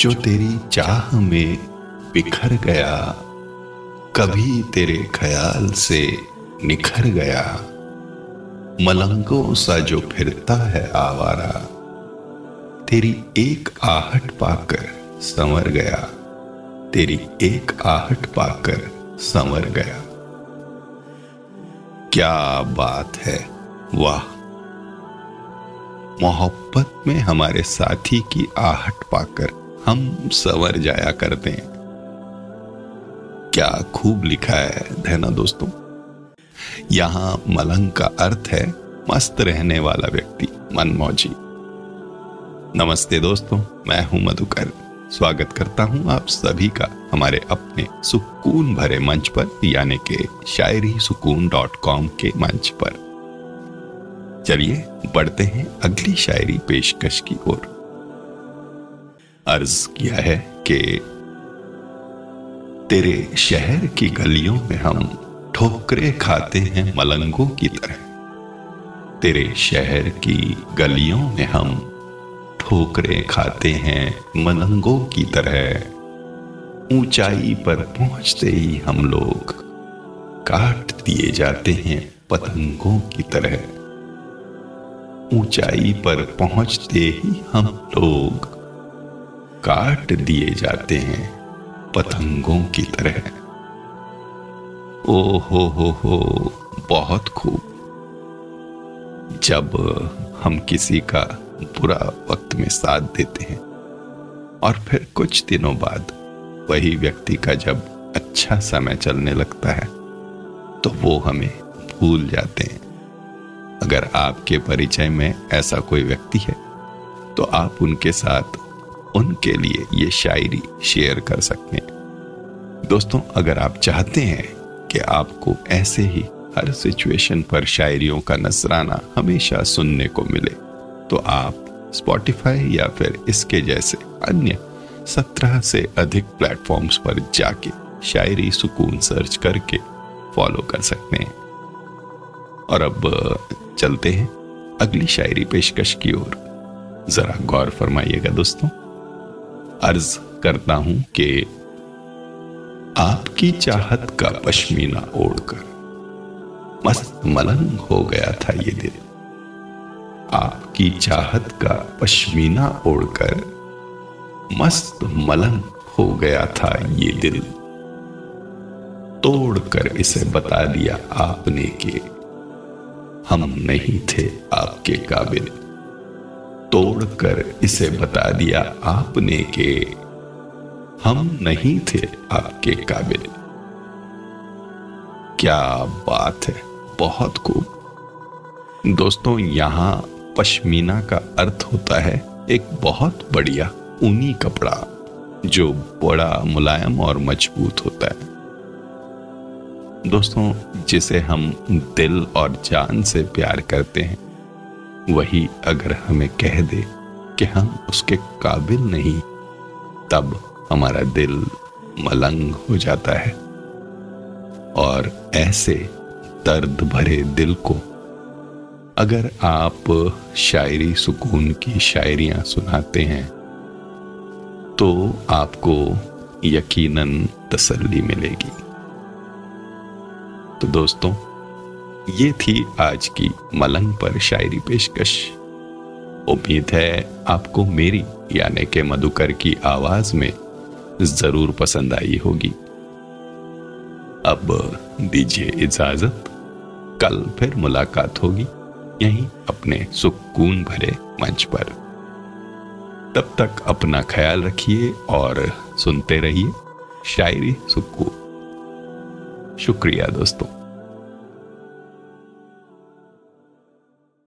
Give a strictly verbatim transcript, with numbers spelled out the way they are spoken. जो तेरी चाह में बिखर गया, कभी तेरे ख्याल से निखर गया। मलंगों सा जो फिरता है आवारा, तेरी एक आहट पाकर संवर गया। तेरी एक आहट पाकर संवर गया। क्या बात है, वाह। मोहब्बत में हमारे साथी की आहट पाकर हम सवर जाया करते हैं। क्या खूब लिखा है, है ना दोस्तों। यहां मलंग का अर्थ है मस्त रहने वाला व्यक्ति, मनमौजी। नमस्ते दोस्तों, मैं हूं मधुकर। स्वागत करता हूं आप सभी का हमारे अपने सुकून भरे मंच पर, यानी के शायरी सुकून डॉट कॉम के मंच पर। चलिए बढ़ते हैं अगली शायरी पेशकश की ओर। अर्ज किया है कि तेरे शहर की गलियों में हम ठोकरे खाते हैं मलंगों की तरह। तेरे शहर की गलियों में हम ठोकरे खाते हैं मलंगों की तरह। ऊंचाई पर पहुंचते ही हम लोग काट दिए जाते हैं पतंगों की तरह। ऊंचाई पर पहुंचते ही हम लोग काट दिए जाते हैं पतंगों की तरह। ओ हो हो हो, बहुत खूब। जब हम किसी का बुरा वक्त में साथ देते हैं और फिर कुछ दिनों बाद वही व्यक्ति का जब अच्छा समय चलने लगता है तो वो हमें भूल जाते हैं। अगर आपके परिचय में ऐसा कोई व्यक्ति है तो आप उनके साथ, उनके लिए ये शायरी शेयर कर सकते हैं। दोस्तों, अगर आप चाहते हैं कि आपको ऐसे ही हर सिचुएशन पर शायरियों का नजराना हमेशा सुनने को मिले, तो आप Spotify या फिर इसके जैसे अन्य सत्रह से अधिक प्लेटफॉर्म्स पर जाके शायरी सुकून सर्च करके फॉलो कर सकते हैं। और अब चलते हैं अगली शायरी पेशकश की ओर। जरा गौर फरमाइएगा दोस्तों। अर्ज करता हूं कि आपकी चाहत का पश्मीना ओढ़कर मस्त मलंग हो गया था ये दिल। आपकी चाहत का पश्मीना ओढ़कर मस्त मलंग हो गया था ये दिल। तोड़कर इसे बता दिया आपने कि हम नहीं थे आपके काबिल। तोड़कर इसे बता दिया आपने के हम नहीं थे आपके काबिल। क्या बात है, बहुत खूब। दोस्तों, यहाँ पश्मीना का अर्थ होता है एक बहुत बढ़िया ऊनी कपड़ा जो बड़ा मुलायम और मजबूत होता है। दोस्तों, जिसे हम दिल और जान से प्यार करते हैं वही अगर हमें कह दे कि हम उसके काबिल नहीं, तब हमारा दिल मलंग हो जाता है। और ऐसे दर्द भरे दिल को अगर आप शायरी सुकून की शायरियां सुनाते हैं तो आपको यकीनन तसल्ली मिलेगी। तो दोस्तों, ये थी आज की मलंग पर शायरी पेशकश। उम्मीद है आपको मेरी यानी के मधुकर की आवाज में जरूर पसंद आई होगी। अब दीजिए इजाजत, कल फिर मुलाकात होगी यहीं अपने सुकून भरे मंच पर। तब तक अपना ख्याल रखिए और सुनते रहिए शायरी सुकून। शुक्रिया दोस्तों।